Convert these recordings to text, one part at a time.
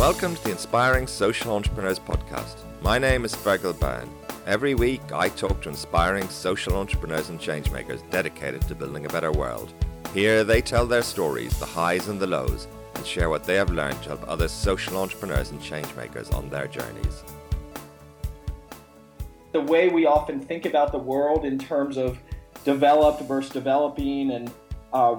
Welcome to the Inspiring Social Entrepreneurs Podcast. My name is Fergal Byrne. Every week, I talk to inspiring social entrepreneurs and changemakers dedicated to building a better world. Here, they tell their stories, the highs and the lows, and share what they have learned to help other social entrepreneurs and changemakers on their journeys. The way we often think about the world in terms of developed versus developing and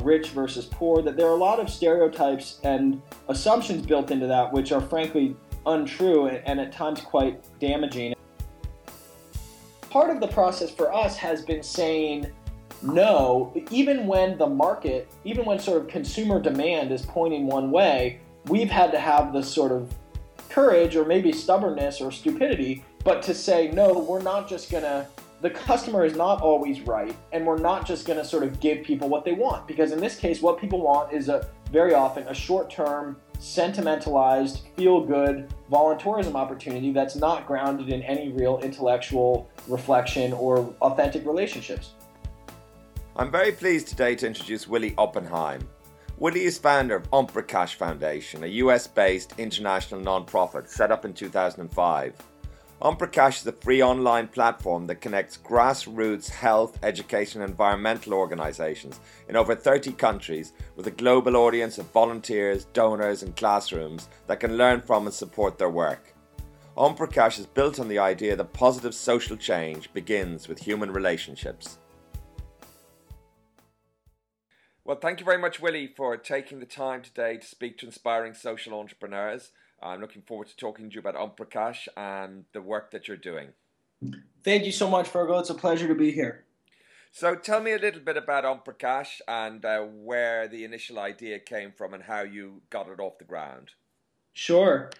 rich versus poor, that there are a lot of stereotypes and assumptions built into that, which are frankly untrue and at times quite damaging. Part of the process for us has been saying no, even when the market, even when sort of consumer demand is pointing one way, we've had to have this sort of courage or maybe stubbornness or stupidity, but to say, no, we're not just gonna, the customer is not always right, and we're not just going to sort of give people what they want, because in this case, what people want is very often a short-term, sentimentalized, feel-good volunteerism opportunity that's not grounded in any real intellectual reflection or authentic relationships. I'm very pleased today to introduce Willie Oppenheim. Willie is founder of Omprakash Foundation, a US-based international nonprofit set up in 2005. Omprakash is a free online platform that connects grassroots health, education, and environmental organizations in over 30 countries with a global audience of volunteers, donors, and classrooms that can learn from and support their work. Omprakash is built on the idea that positive social change begins with human relationships. Well, thank you very much, Willie, for taking the time today to speak to Inspiring Social Entrepreneurs. I'm looking forward to talking to you about Omprakash and the work that you're doing. Thank you so much, Fergal. It's a pleasure to be here. So tell me a little bit about Omprakash and where the initial idea came from and how you got it off the ground. Sure.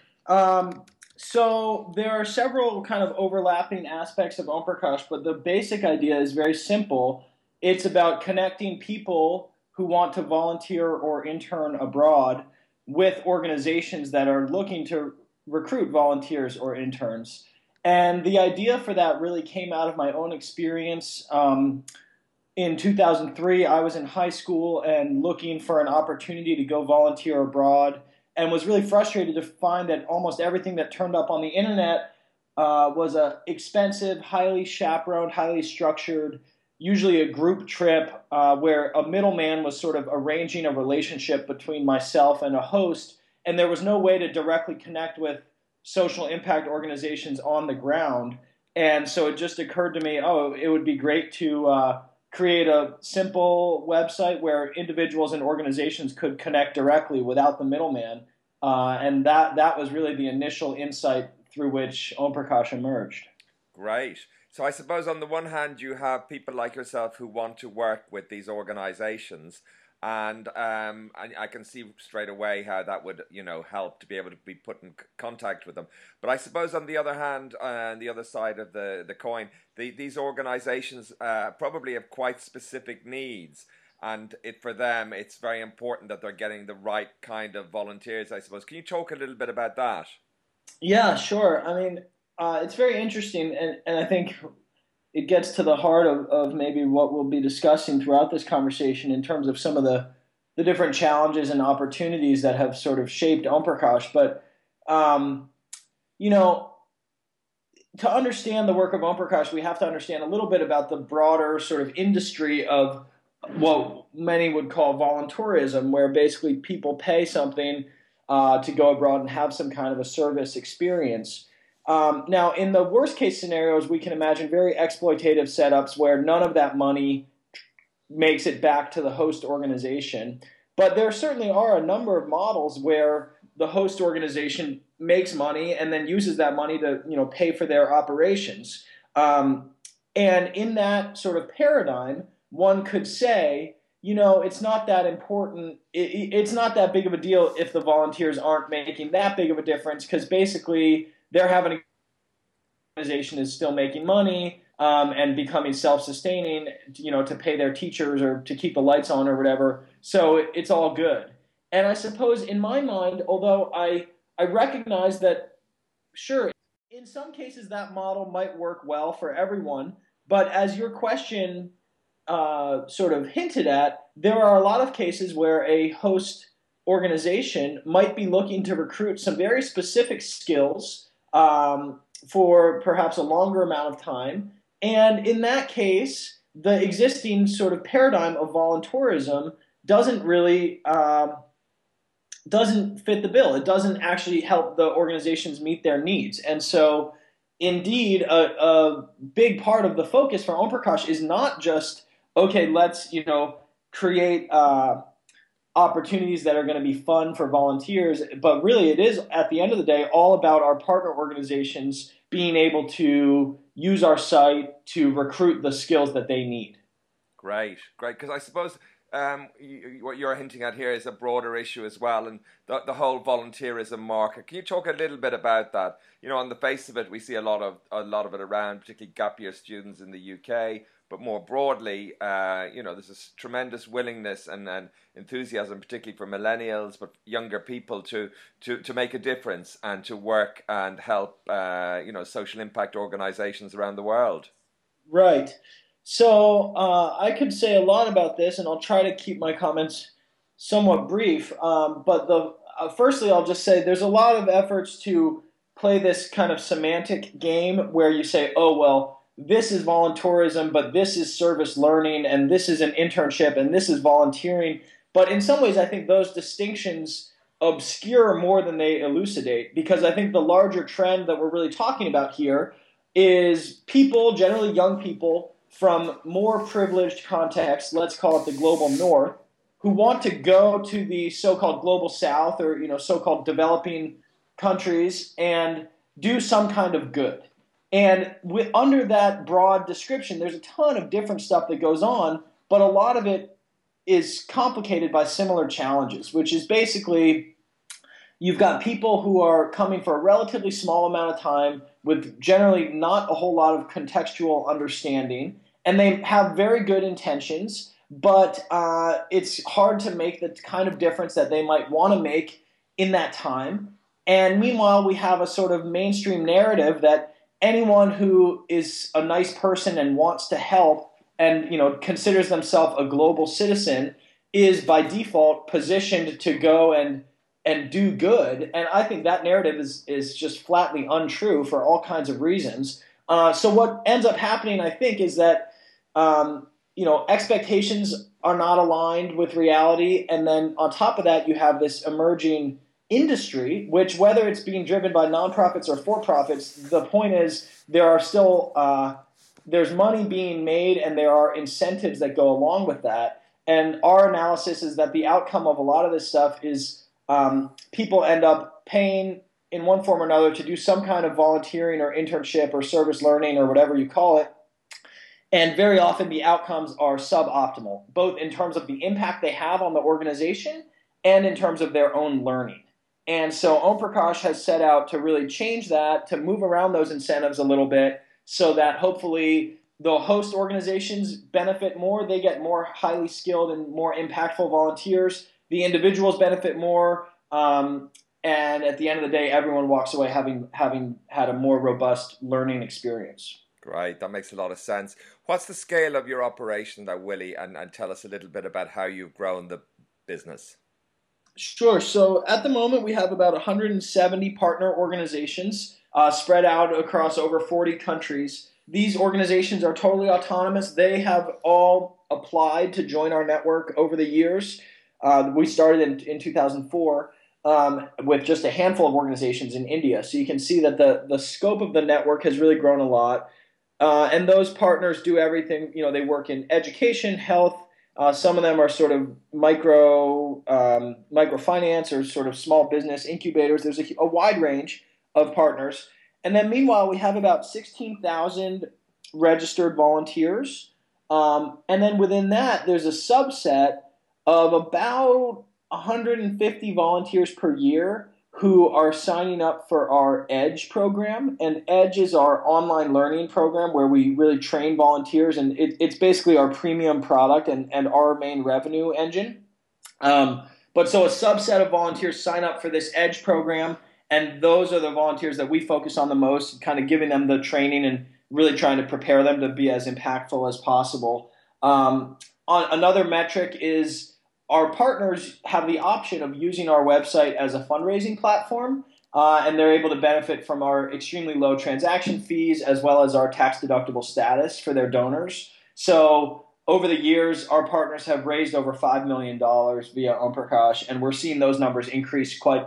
So there are several kind of overlapping aspects of Omprakash, but the basic idea is very simple. It's about connecting people who want to volunteer or intern abroad with organizations that are looking to recruit volunteers or interns. And the idea for that really came out of my own experience. In 2003, I was in high school and looking for an opportunity to go volunteer abroad, and was really frustrated to find that almost everything that turned up on the internet was an expensive, highly chaperoned, highly structured, usually a group trip where a middleman was sort of arranging a relationship between myself and a host, and there was no way to directly connect with social impact organizations on the ground. And so it just occurred to me, it would be great to create a simple website where individuals and organizations could connect directly without the middleman. And that was really the initial insight through which Omprakash emerged. Great. So I suppose on the one hand you have people like yourself who want to work with these organizations, and I can see straight away how that would help to be able to be put in contact with them. But I suppose on the other hand, on the other side of the coin, these organizations probably have quite specific needs, and for them it's very important that they're getting the right kind of volunteers, I suppose. Can you talk a little bit about that? Yeah, sure. I mean, it's very interesting, and I think it gets to the heart of maybe what we'll be discussing throughout this conversation in terms of some of the different challenges and opportunities that have sort of shaped Omprakash. But, to understand the work of Omprakash, we have to understand a little bit about the broader sort of industry of what many would call voluntourism, where basically people pay something to go abroad and have some kind of a service experience. Now, in the worst-case scenarios, we can imagine very exploitative setups where none of that money makes it back to the host organization. But there certainly are a number of models where the host organization makes money and then uses that money to, pay for their operations. And in that sort of paradigm, one could say, it's not that important, it's not that big of a deal if the volunteers aren't making that big of a difference, because basically they're having an organization is still making money and becoming self-sustaining, to pay their teachers or to keep the lights on or whatever. So it's all good. And I suppose in my mind, although I recognize that, sure, in some cases that model might work well for everyone, but as your question sort of hinted at, there are a lot of cases where a host organization might be looking to recruit some very specific skills for perhaps a longer amount of time. And in that case, the existing sort of paradigm of volunteerism doesn't really doesn't fit the bill. It doesn't actually help the organizations meet their needs. And so indeed, a big part of the focus for Omprakash is not just, okay, let's, you know, create opportunities that are going to be fun for volunteers, but really it is, at the end of the day, all about our partner organizations being able to use our site to recruit the skills that they need. Great, great, because I suppose what you're hinting at here is a broader issue as well, and the whole volunteerism market. Can you talk a little bit about that? You know, on the face of it, we see a lot of it around, particularly gap year students in the UK, but more broadly, you know, there's this tremendous willingness and enthusiasm, particularly for millennials, but younger people to make a difference and to work and help, you know, social impact organizations around the world. Right. So I could say a lot about this, and I'll try to keep my comments somewhat brief. But firstly, I'll just say there's a lot of efforts to play this kind of semantic game where you say, oh, well, this is volunteerism, but this is service learning, and this is an internship, and this is volunteering. But in some ways, I think those distinctions obscure more than they elucidate, because I think the larger trend that we're really talking about here is people, generally young people, from more privileged contexts, let's call it the global north, who want to go to the so-called global south or, you know, so-called developing countries and do some kind of good. And under that broad description, there's a ton of different stuff that goes on, but a lot of it is complicated by similar challenges, which is basically you've got people who are coming for a relatively small amount of time with generally not a whole lot of contextual understanding, and they have very good intentions, but it's hard to make the kind of difference that they might want to make in that time. And meanwhile, we have a sort of mainstream narrative that anyone who is a nice person and wants to help and, you know, considers themselves a global citizen is by default positioned to go and do good. And I think that narrative is just flatly untrue for all kinds of reasons. So what ends up happening, I think, is that you know, expectations are not aligned with reality, and then on top of that you have this emerging industry, which whether it's being driven by nonprofits or for-profits, the point is there are still there's money being made and there are incentives that go along with that. And our analysis is that the outcome of a lot of this stuff is people end up paying in one form or another to do some kind of volunteering or internship or service learning or whatever you call it, and very often the outcomes are suboptimal, both in terms of the impact they have on the organization and in terms of their own learning. And so Omprakash has set out to really change that, to move around those incentives a little bit so that hopefully the host organizations benefit more, they get more highly skilled and more impactful volunteers, the individuals benefit more, and at the end of the day, everyone walks away having had a more robust learning experience. Right, that makes a lot of sense. What's the scale of your operation though, Willie, and tell us a little bit about how you've grown the business. Sure, so at the moment we have about 170 partner organizations spread out across over 40 countries. These organizations are totally autonomous. They have all applied to join our network over the years. We started in 2004 with just a handful of organizations in India. So you can see that the scope of the network has really grown a lot. And those partners do everything. You know, they work in education, health. Some of them are sort of microfinance or sort of small business incubators. There's a wide range of partners. And then meanwhile, we have about 16,000 registered volunteers. And then within that, there's a subset of about 150 volunteers per year who are signing up for our EDGE program. And EDGE is our online learning program where we really train volunteers, and it's basically our premium product and our main revenue engine. But so a subset of volunteers sign up for this EDGE program, and those are the volunteers that we focus on the most, kind of giving them the training and really trying to prepare them to be as impactful as possible. Another metric is our partners have the option of using our website as a fundraising platform, and they're able to benefit from our extremely low transaction fees as well as our tax-deductible status for their donors. So over the years, our partners have raised over $5 million via Omprakash, and we're seeing those numbers increase quite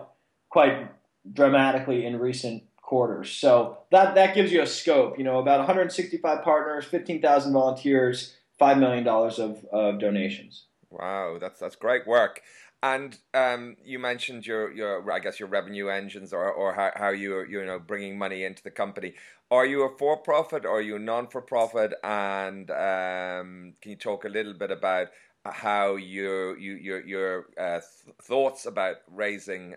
dramatically in recent quarters. So that gives you a scope, you know, about 165 partners, 15,000 volunteers, $5 million of donations. Wow, that's great work. And you mentioned your I guess your revenue engines, or how you're bringing money into the company. Are you a for profit or are you non for profit? And can you talk a little bit about how your thoughts about raising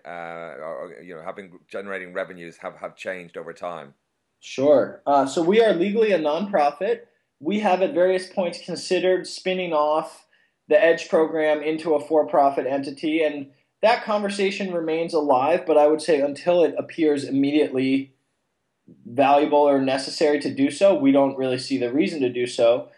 generating revenues have changed over time? Sure. So we are legally a nonprofit. We have at various points considered spinning off the EDGE program into a for-profit entity, and that conversation remains alive, but I would say until it appears immediately valuable or necessary to do so, we don't really see the reason to do so.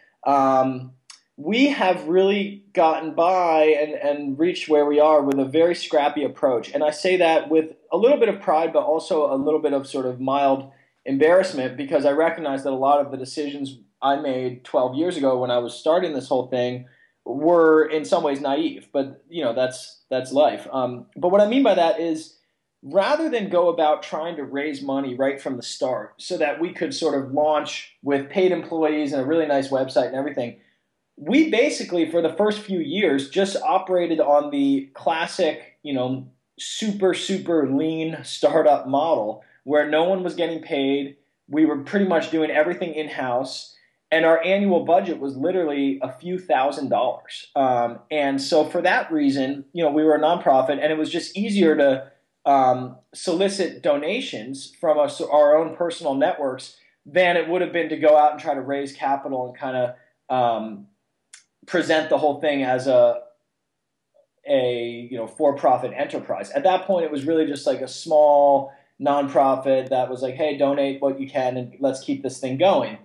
We have really gotten by and reached where we are with a very scrappy approach, and I say that with a little bit of pride, but also a little bit of sort of mild embarrassment, because I recognize that a lot of the decisions I made 12 years ago when I was starting this whole thing were in some ways naive, but you know, that's life. But what I mean by that is, rather than go about trying to raise money right from the start so that we could sort of launch with paid employees and a really nice website and everything, we basically for the first few years just operated on the classic, you know, super lean startup model where no one was getting paid. We were pretty much doing everything in-house. And our annual budget was literally a few $1,000s. And so for that reason, you know, we were a nonprofit, and it was just easier to solicit donations from our own personal networks than it would have been to go out and try to raise capital and kind of present the whole thing as a you know, for-profit enterprise. At that point, it was really just like a small nonprofit that was like, hey, donate what you can and let's keep this thing going.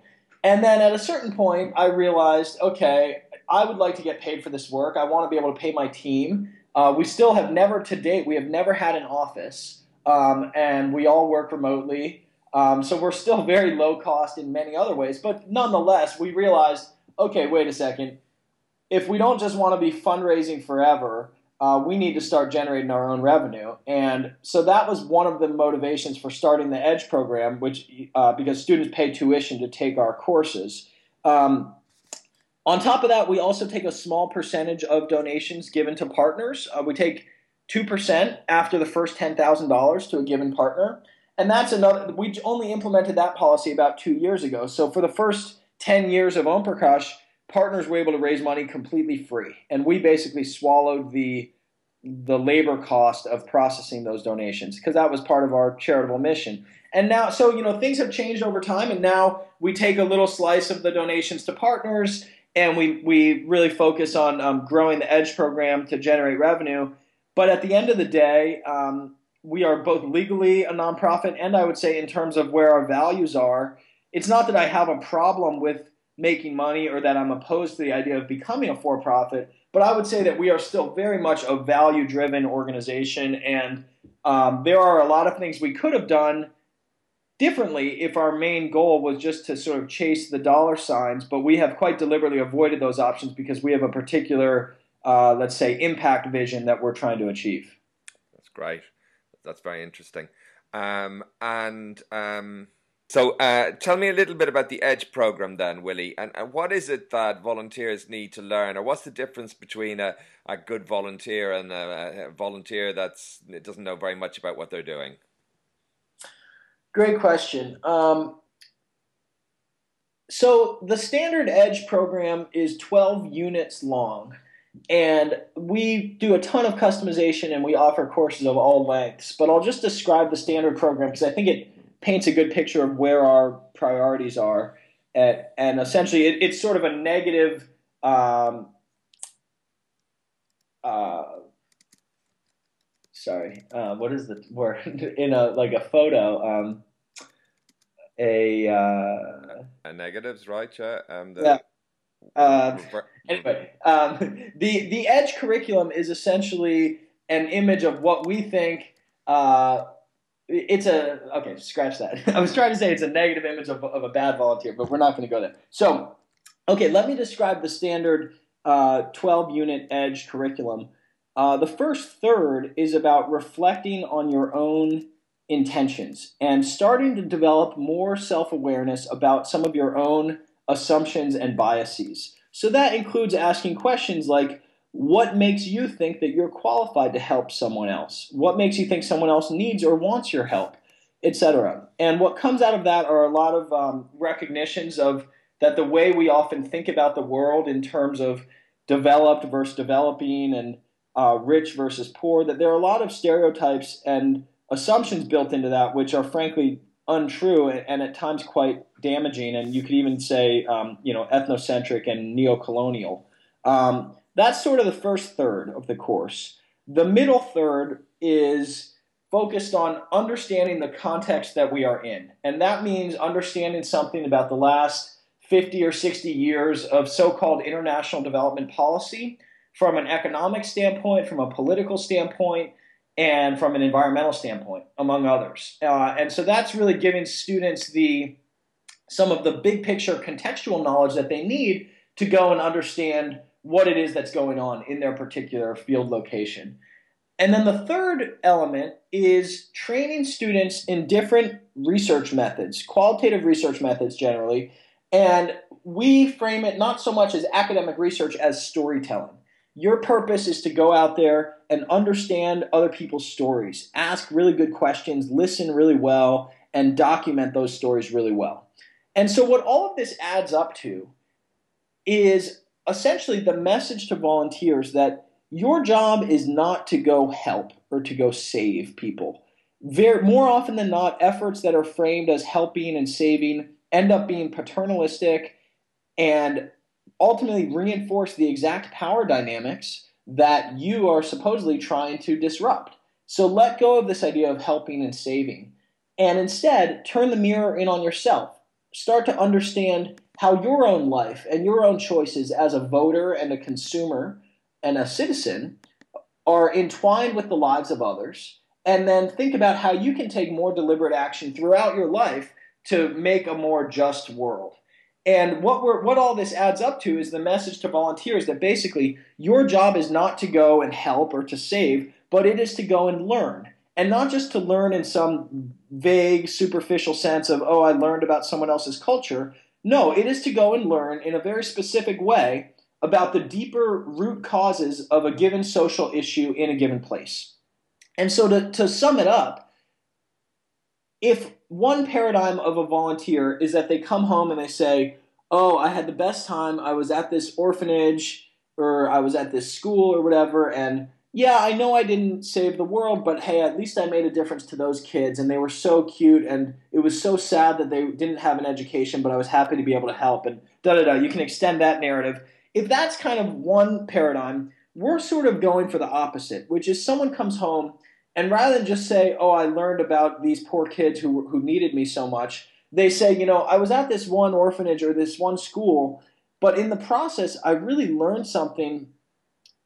And then at a certain point, I realized, okay, I would like to get paid for this work. I want to be able to pay my team. We still have never, to date, we have never had an office, and we all work remotely. So we're still very low cost in many other ways. But nonetheless, we realized, okay, wait a second. If we don't just want to be fundraising forever, we need to start generating our own revenue. And so that was one of the motivations for starting the EDGE program, which because students pay tuition to take our courses. On top of that, we also take a small percentage of donations given to partners. We take 2% after the first $10,000 to a given partner. And that's another, we only implemented that policy about 2 years ago. So for the first 10 years of Omprakash, partners were able to raise money completely free, and we basically swallowed the labor cost of processing those donations because that was part of our charitable mission. And now, so you know, things have changed over time, and now we take a little slice of the donations to partners, and we really focus on growing the EDGE program to generate revenue. But at the end of the day, we are both legally a nonprofit, and I would say in terms of where our values are, it's not that I have a problem with making money or that I'm opposed to the idea of becoming a for-profit, but I would say that we are still very much a value-driven organization, and there are a lot of things we could have done differently if our main goal was just to sort of chase the dollar signs, but we have quite deliberately avoided those options because we have a particular, let's say, impact vision that we're trying to achieve. That's great. That's very interesting. So tell me a little bit about the EDGE program then, Willie, and what is it that volunteers need to learn, or what's the difference between a good volunteer and a volunteer that doesn't know very much about what they're doing? Great question. So the standard EDGE program is 12 units long, and we do a ton of customization and we offer courses of all lengths, but I'll just describe the standard program because I think it paints a good picture of where our priorities are, and essentially it's sort of a negative what is the word in a like a photo a negatives, right? Yeah. Anyway, the EDGE curriculum is essentially an image of what we think okay, scratch that. I was trying to say it's a negative image of a bad volunteer, but we're not going to go there. So, okay, let me describe the standard 12-unit EDGE curriculum. The first third is about reflecting on your own intentions and starting to develop more self-awareness about some of your own assumptions and biases. So that includes asking questions like, what makes you think that you're qualified to help someone else? What makes you think someone else needs or wants your help, etc.? And what comes out of that are a lot of recognitions of that the way we often think about the world in terms of developed versus developing and rich versus poor, that there are a lot of stereotypes and assumptions built into that which are frankly untrue and at times quite damaging, and you could even say, you know, ethnocentric and neo-colonial. That's sort of the first third of the course. The middle third is focused on understanding the context that we are in, and that means understanding something about the last 50 or 60 years of so-called international development policy from an economic standpoint, from a political standpoint, and from an environmental standpoint, among others. And so that's really giving students some of the big picture contextual knowledge that they need to go and understand what it is that's going on in their particular field location. And then the third element is training students in different research methods, qualitative research methods generally, and we frame it not so much as academic research as storytelling. Your purpose is to go out there and understand other people's stories, ask really good questions, listen really well, and document those stories really well. And so what all of this adds up to is essentially the message to volunteers that your job is not to go help or to go save people. More often than not, efforts that are framed as helping and saving end up being paternalistic and ultimately reinforce the exact power dynamics that you are supposedly trying to disrupt. So let go of this idea of helping and saving, and instead turn the mirror in on yourself. Start to understand how your own life and your own choices as a voter and a consumer and a citizen are entwined with the lives of others, and then think about how you can take more deliberate action throughout your life to make a more just world. And what all this adds up to is the message to volunteers that basically your job is not to go and help or to save, but it is to go and learn. And not just to learn in some vague, superficial sense of, oh, I learned about someone else's culture. No, it is to go and learn in a very specific way about the deeper root causes of a given social issue in a given place. And so to sum it up, if one paradigm of a volunteer is that they come home and they say, oh, I had the best time, I was at this orphanage or I was at this school or whatever, and yeah, I know I didn't save the world, but hey, at least I made a difference to those kids and they were so cute and it was so sad that they didn't have an education, but I was happy to be able to help, and da-da-da, you can extend that narrative. If that's kind of one paradigm, we're sort of going for the opposite, which is someone comes home and rather than just say, oh, I learned about these poor kids who needed me so much, they say, you know, I was at this one orphanage or this one school, but in the process, I really learned something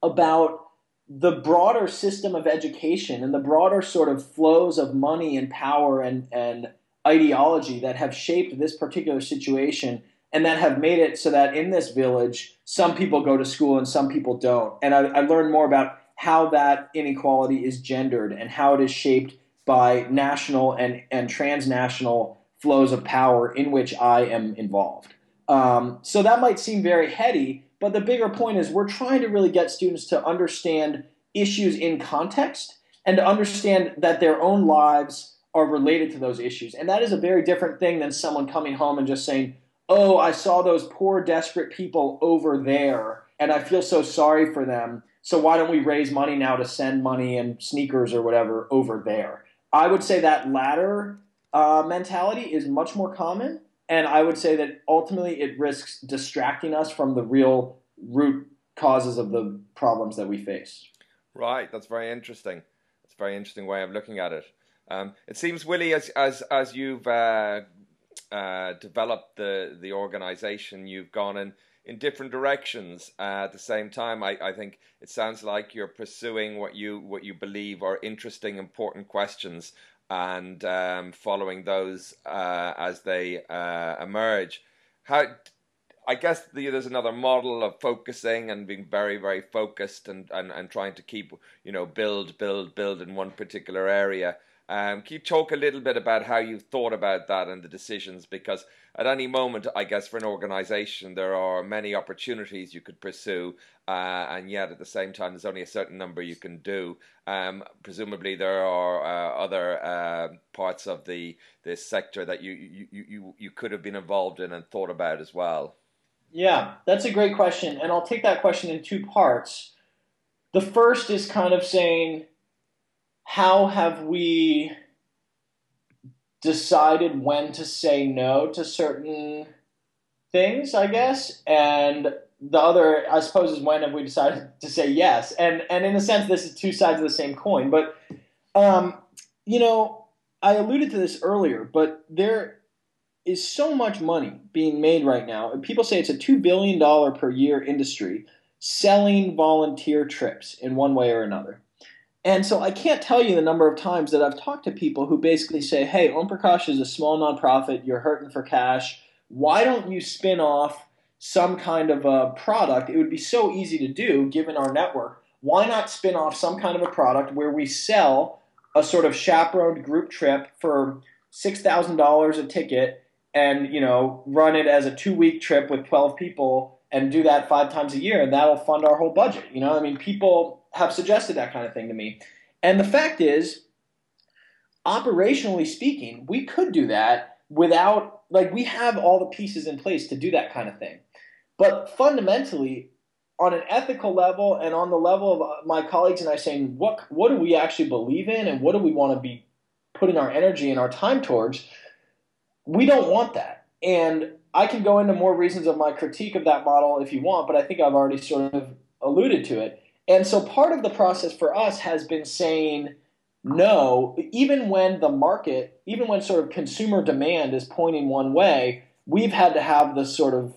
about the broader system of education and the broader sort of flows of money and power and ideology that have shaped this particular situation and that have made it so that in this village, some people go to school and some people don't. And I learned more about how that inequality is gendered and how it is shaped by national and transnational flows of power in which I am involved. So that might seem very heady, but the bigger point is we're trying to really get students to understand issues in context and to understand that their own lives are related to those issues. And that is a very different thing than someone coming home and just saying, oh, I saw those poor, desperate people over there and I feel so sorry for them. So why don't we raise money now to send money and sneakers or whatever over there? I would say that latter mentality is much more common, and I would say that ultimately it risks distracting us from the real root causes of the problems that we face. Right, that's very interesting. That's a very interesting way of looking at it. It seems, Willie, as you've developed the organization, you've gone and in different directions at the same time. I think it sounds like you're pursuing what you believe are interesting, important questions, and following those as they emerge. I guess there's another model of focusing and being very, very focused and trying to keep, build in one particular area. Can you talk a little bit about how you've thought about that and the decisions? Because at any moment, I guess, for an organization, there are many opportunities you could pursue. And yet, at the same time, there's only a certain number you can do. Presumably, there are other parts of this sector that you could have been involved in and thought about as well. Yeah, that's a great question. And I'll take that question in two parts. The first is kind of saying, how have we decided when to say no to certain things, I guess? And the other, I suppose, is when have we decided to say yes? And in a sense, this is two sides of the same coin. But, I alluded to this earlier, but there is so much money being made right now. And people say it's a $2 billion per year industry selling volunteer trips in one way or another. And so I can't tell you the number of times that I've talked to people who basically say, hey, Omprakash is a small nonprofit, you're hurting for cash, why don't you spin off some kind of a product? It would be so easy to do given our network. Why not spin off some kind of a product where we sell a sort of chaperoned group trip for $6,000 a ticket and, run it as a 2-week trip with 12 people and do that 5 times a year, and that'll fund our whole budget. People have suggested that kind of thing to me. And the fact is, operationally speaking, we could do that without, we have all the pieces in place to do that kind of thing. But fundamentally, on an ethical level and on the level of my colleagues and I saying, what do we actually believe in and what do we want to be putting our energy and our time towards, we don't want that. And I can go into more reasons of my critique of that model if you want, but I think I've already sort of alluded to it. And so part of the process for us has been saying no, even when the market, even when sort of consumer demand is pointing one way, we've had to have this sort of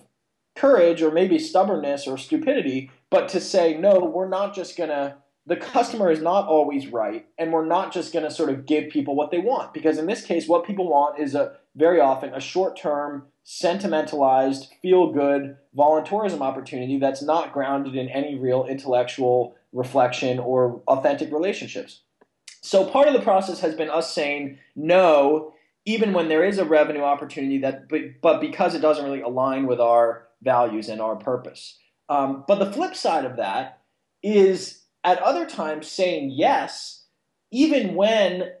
courage or maybe stubbornness or stupidity, but to say, no, we're not just going to, the customer is not always right, and we're not just going to sort of give people what they want. Because in this case, what people want is very often a short-term, sentimentalized, feel-good volunteerism opportunity that's not grounded in any real intellectual reflection or authentic relationships. So part of the process has been us saying no, even when there is a revenue opportunity, but because it doesn't really align with our values and our purpose. But the flip side of that is at other times saying yes, even when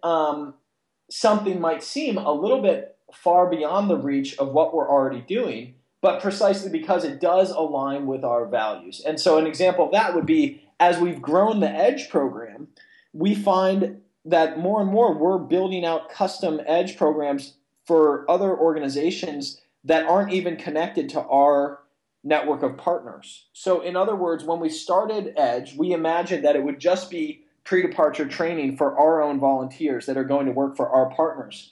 something might seem a little bit far beyond the reach of what we're already doing, but precisely because it does align with our values. And so an example of that would be, as we've grown the EDGE program, we find that more and more we're building out custom EDGE programs for other organizations that aren't even connected to our network of partners. So in other words, when we started EDGE, we imagined that it would just be pre-departure training for our own volunteers that are going to work for our partners.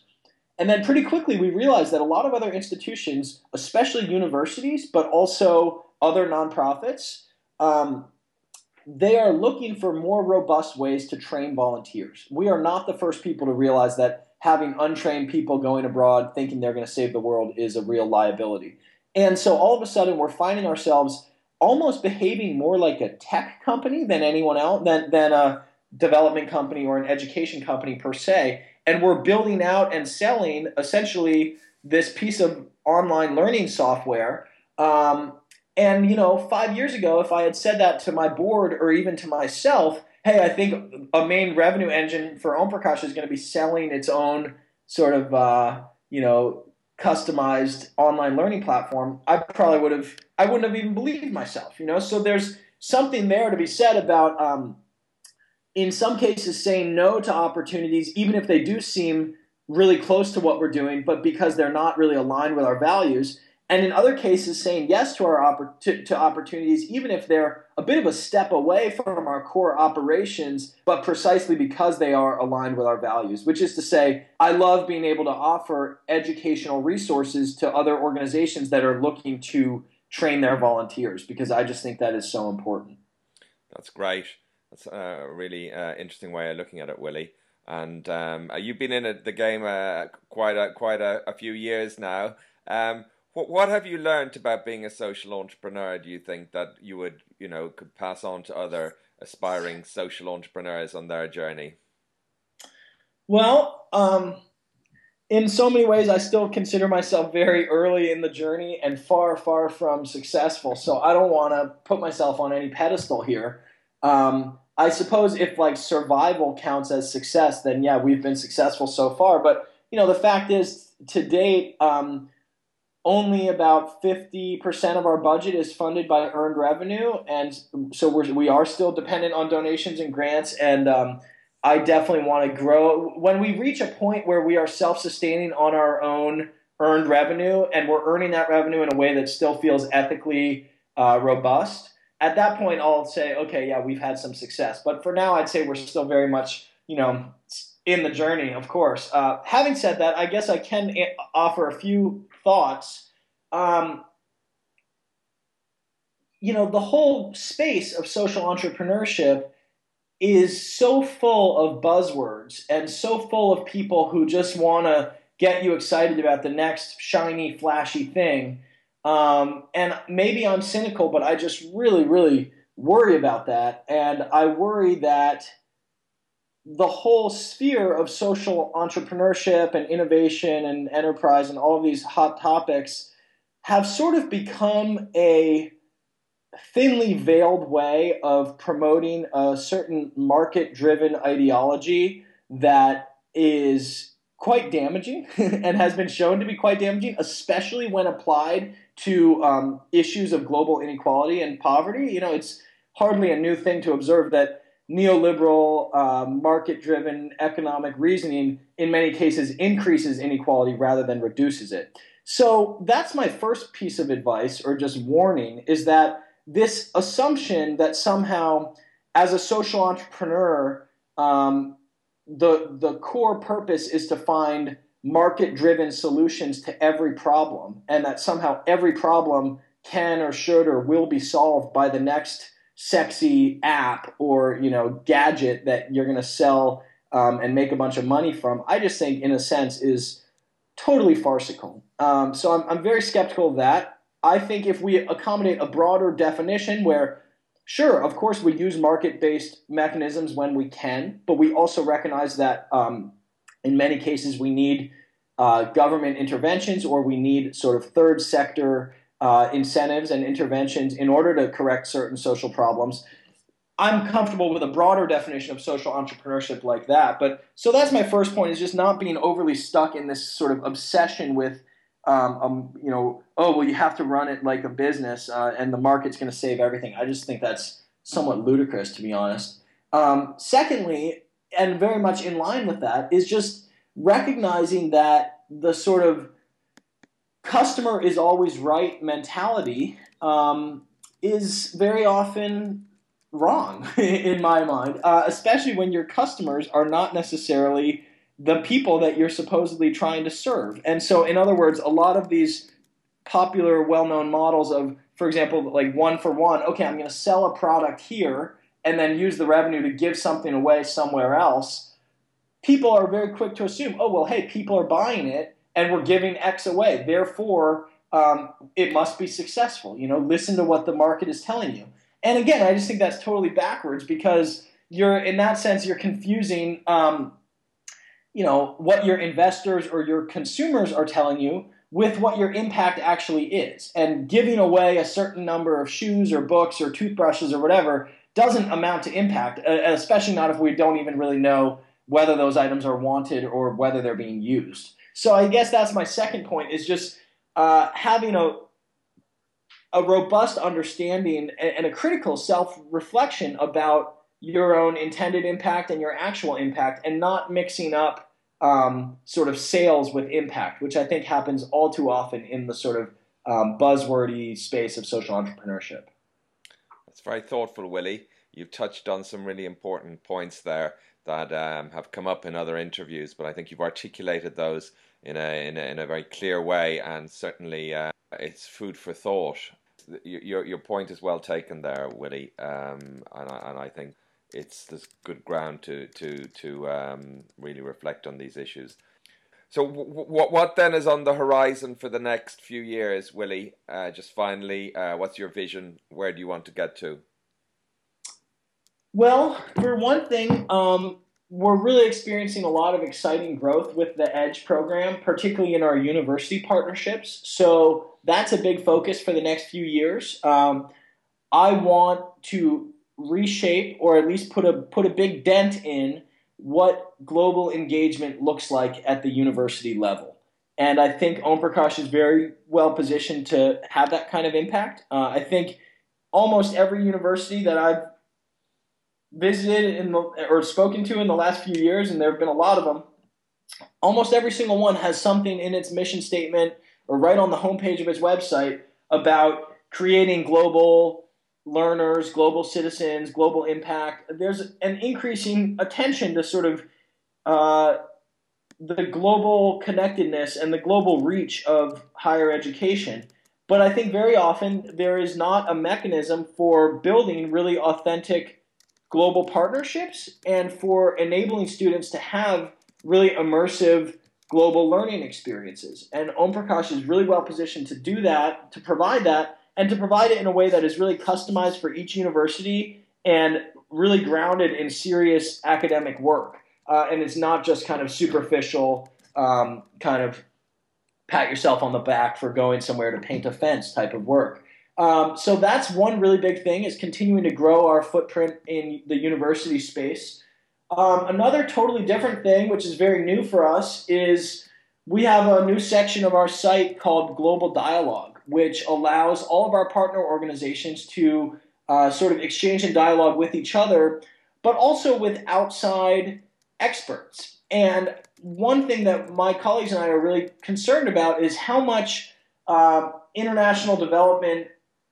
And then pretty quickly we realized that a lot of other institutions, especially universities, but also other nonprofits, they are looking for more robust ways to train volunteers. We are not the first people to realize that having untrained people going abroad thinking they're going to save the world is a real liability. And so all of a sudden we're finding ourselves almost behaving more like a tech company than anyone else, than a development company or an education company per se. And we're building out and selling essentially this piece of online learning software. And 5 years ago, if I had said that to my board or even to myself, hey, I think a main revenue engine for Omprakash is going to be selling its own sort of customized online learning platform, I wouldn't have even believed myself. So there's something there to be said about in some cases saying no to opportunities, even if they do seem really close to what we're doing, but because they're not really aligned with our values. And in other cases, saying yes to opportunities, even if they're a bit of a step away from our core operations, but precisely because they are aligned with our values, which is to say, I love being able to offer educational resources to other organizations that are looking to train their volunteers, because I just think that is so important. That's great. That's a really interesting way of looking at it, Willie. And you've been in the game quite a few years now. What have you learned about being a social entrepreneur, do you think, that you would, you know, could pass on to other aspiring social entrepreneurs on their journey? Well, in so many ways, I still consider myself very early in the journey and far, far from successful. So I don't want to put myself on any pedestal here. I suppose if like survival counts as success, then yeah, we've been successful so far. But you know, the fact is, to date, only about 50% of our budget is funded by earned revenue, and so we are still dependent on donations and grants. And I definitely want to grow. When we reach a point where we are self-sustaining on our own earned revenue and we're earning that revenue in a way that still feels ethically robust, at that point I'll say, okay, yeah, we've had some success. But for now, I'd say we're still very much, you know, in the journey, of course. Having said that, I guess I can offer a few thoughts. You know, the whole space of social entrepreneurship is so full of buzzwords and so full of people who just want to get you excited about the next shiny, flashy thing. And maybe I'm cynical, but I just really, really worry about that. And I worry that the whole sphere of social entrepreneurship and innovation and enterprise and all of these hot topics have sort of become a thinly veiled way of promoting a certain market-driven ideology that is quite damaging and has been shown to be quite damaging, especially when applied to issues of global inequality and poverty. You know, it's hardly a new thing to observe that neoliberal, market-driven economic reasoning in many cases increases inequality rather than reduces it. So that's my first piece of advice, or just warning, is that this assumption that somehow as a social entrepreneur, the core purpose is to find market-driven solutions to every problem, and that somehow every problem can or should or will be solved by the next sexy app or, you know, gadget that you're going to sell and make a bunch of money from, I just think, in a sense, is totally farcical. So I'm very skeptical of that. I think if we accommodate a broader definition where, sure, of course, we use market-based mechanisms when we can, but we also recognize that in many cases we need government interventions, or we need sort of third sector incentives and interventions in order to correct certain social problems. I'm comfortable with a broader definition of social entrepreneurship like that. But so that's my first point, is just not being overly stuck in this sort of obsession with you know, oh, well, you have to run it like a business and the market's going to save everything. I just think that's somewhat ludicrous, to be honest. Secondly, and very much in line with that, is just recognizing that the sort of customer is always right mentality is very often wrong in my mind, especially when your customers are not necessarily the people that you're supposedly trying to serve. And so, in other words, a lot of these popular, well-known models of, for example, like one-for-one, okay, I'm going to sell a product here and then use the revenue to give something away somewhere else, people are very quick to assume, oh, well, hey, people are buying it and we're giving X away, therefore, it must be successful. You know, listen to what the market is telling you. And again, I just think that's totally backwards, because you're, in that sense, you're confusing you know, what your investors or your consumers are telling you with what your impact actually is. And giving away a certain number of shoes or books or toothbrushes or whatever doesn't amount to impact, especially not if we don't even really know whether those items are wanted or whether they're being used. So I guess that's my second point, is just having a robust understanding and a critical self-reflection about your own intended impact and your actual impact, and not mixing up sort of sales with impact, which I think happens all too often in the sort of buzzwordy space of social entrepreneurship. That's very thoughtful, Willie. You've touched on some really important points there that have come up in other interviews, but I think you've articulated those in a very clear way, and certainly it's food for thought. Your point is well taken there, Willie, and I think there's good ground to really reflect on these issues. So what then is on the horizon for the next few years, Willie? Just finally, what's your vision? Where do you want to get to? Well, for one thing, we're really experiencing a lot of exciting growth with the EDGE program, particularly in our university partnerships. So that's a big focus for the next few years. I want to reshape, or at least put a big dent in, what global engagement looks like at the university level. And I think Omprakash is very well positioned to have that kind of impact. I think almost every university that I've visited or spoken to in the last few years, and there have been a lot of them, almost every single one has something in its mission statement or right on the homepage of its website about creating global learners, global citizens, global impact. There's an increasing attention to sort of the global connectedness and the global reach of higher education. But I think very often there is not a mechanism for building really authentic global partnerships and for enabling students to have really immersive global learning experiences. And Omprakash is really well positioned to do that, to provide that, and to provide it in a way that is really customized for each university and really grounded in serious academic work. And it's not just kind of superficial, kind of pat yourself on the back for going somewhere to paint a fence type of work. So that's one really big thing, is continuing to grow our footprint in the university space. Another totally different thing, which is very new for us, is we have a new section of our site called Global Dialogue, which allows all of our partner organizations to sort of exchange and dialogue with each other, but also with outside experts. And one thing that my colleagues and I are really concerned about is how much international development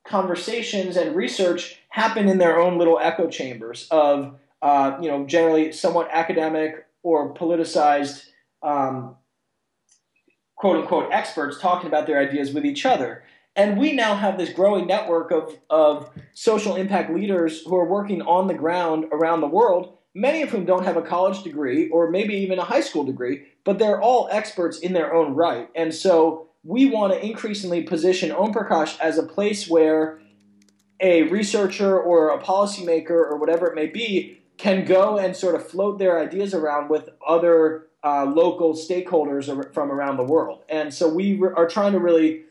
conversations and research happen in their own little echo chambers of you know, generally somewhat academic or politicized, quote-unquote, experts talking about their ideas with each other. And we now have this growing network of social impact leaders who are working on the ground around the world, many of whom don't have a college degree or maybe even a high school degree, but they're all experts in their own right. And so we want to increasingly position Omprakash as a place where a researcher or a policymaker or whatever it may be can go and sort of float their ideas around with other local stakeholders from around the world. And so we are trying to really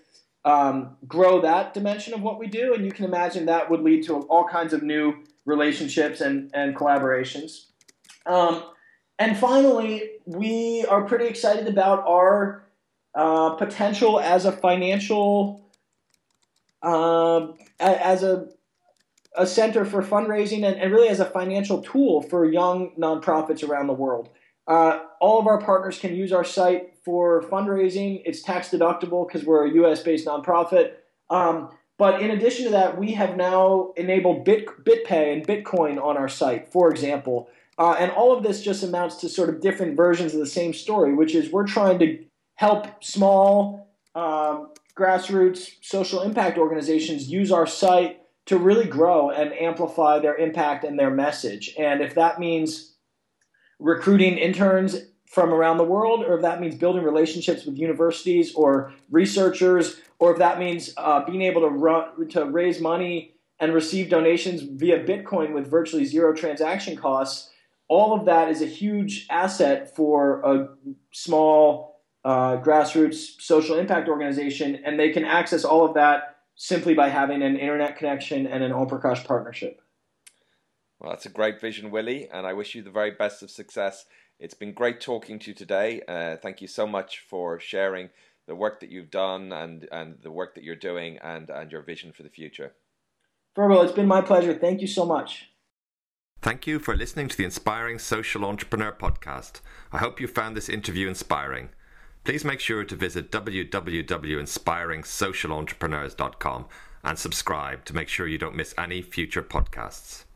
grow that dimension of what we do, and you can imagine that would lead to all kinds of new relationships and collaborations. And finally, we are pretty excited about our potential as a financial as a center for fundraising and really as a financial tool for young nonprofits around the world. All of our partners can use our site for fundraising. It's tax deductible because we're a US-based nonprofit. But in addition to that, we have now enabled BitPay and Bitcoin on our site, for example. And all of this just amounts to sort of different versions of the same story, which is we're trying to help small grassroots social impact organizations use our site to really grow and amplify their impact and their message. And if that means recruiting interns from around the world, or if that means building relationships with universities or researchers, or if that means being able to raise money and receive donations via Bitcoin with virtually zero transaction costs, all of that is a huge asset for a small grassroots social impact organization, and they can access all of that simply by having an internet connection and an Omprakash partnership. Well, that's a great vision, Willie, and I wish you the very best of success. It's been great talking to you today. Thank you so much for sharing the work that you've done and the work that you're doing and your vision for the future. Fergal, it's been my pleasure. Thank you so much. Thank you for listening to the Inspiring Social Entrepreneur podcast. I hope you found this interview inspiring. Please make sure to visit www.inspiringsocialentrepreneurs.com and subscribe to make sure you don't miss any future podcasts.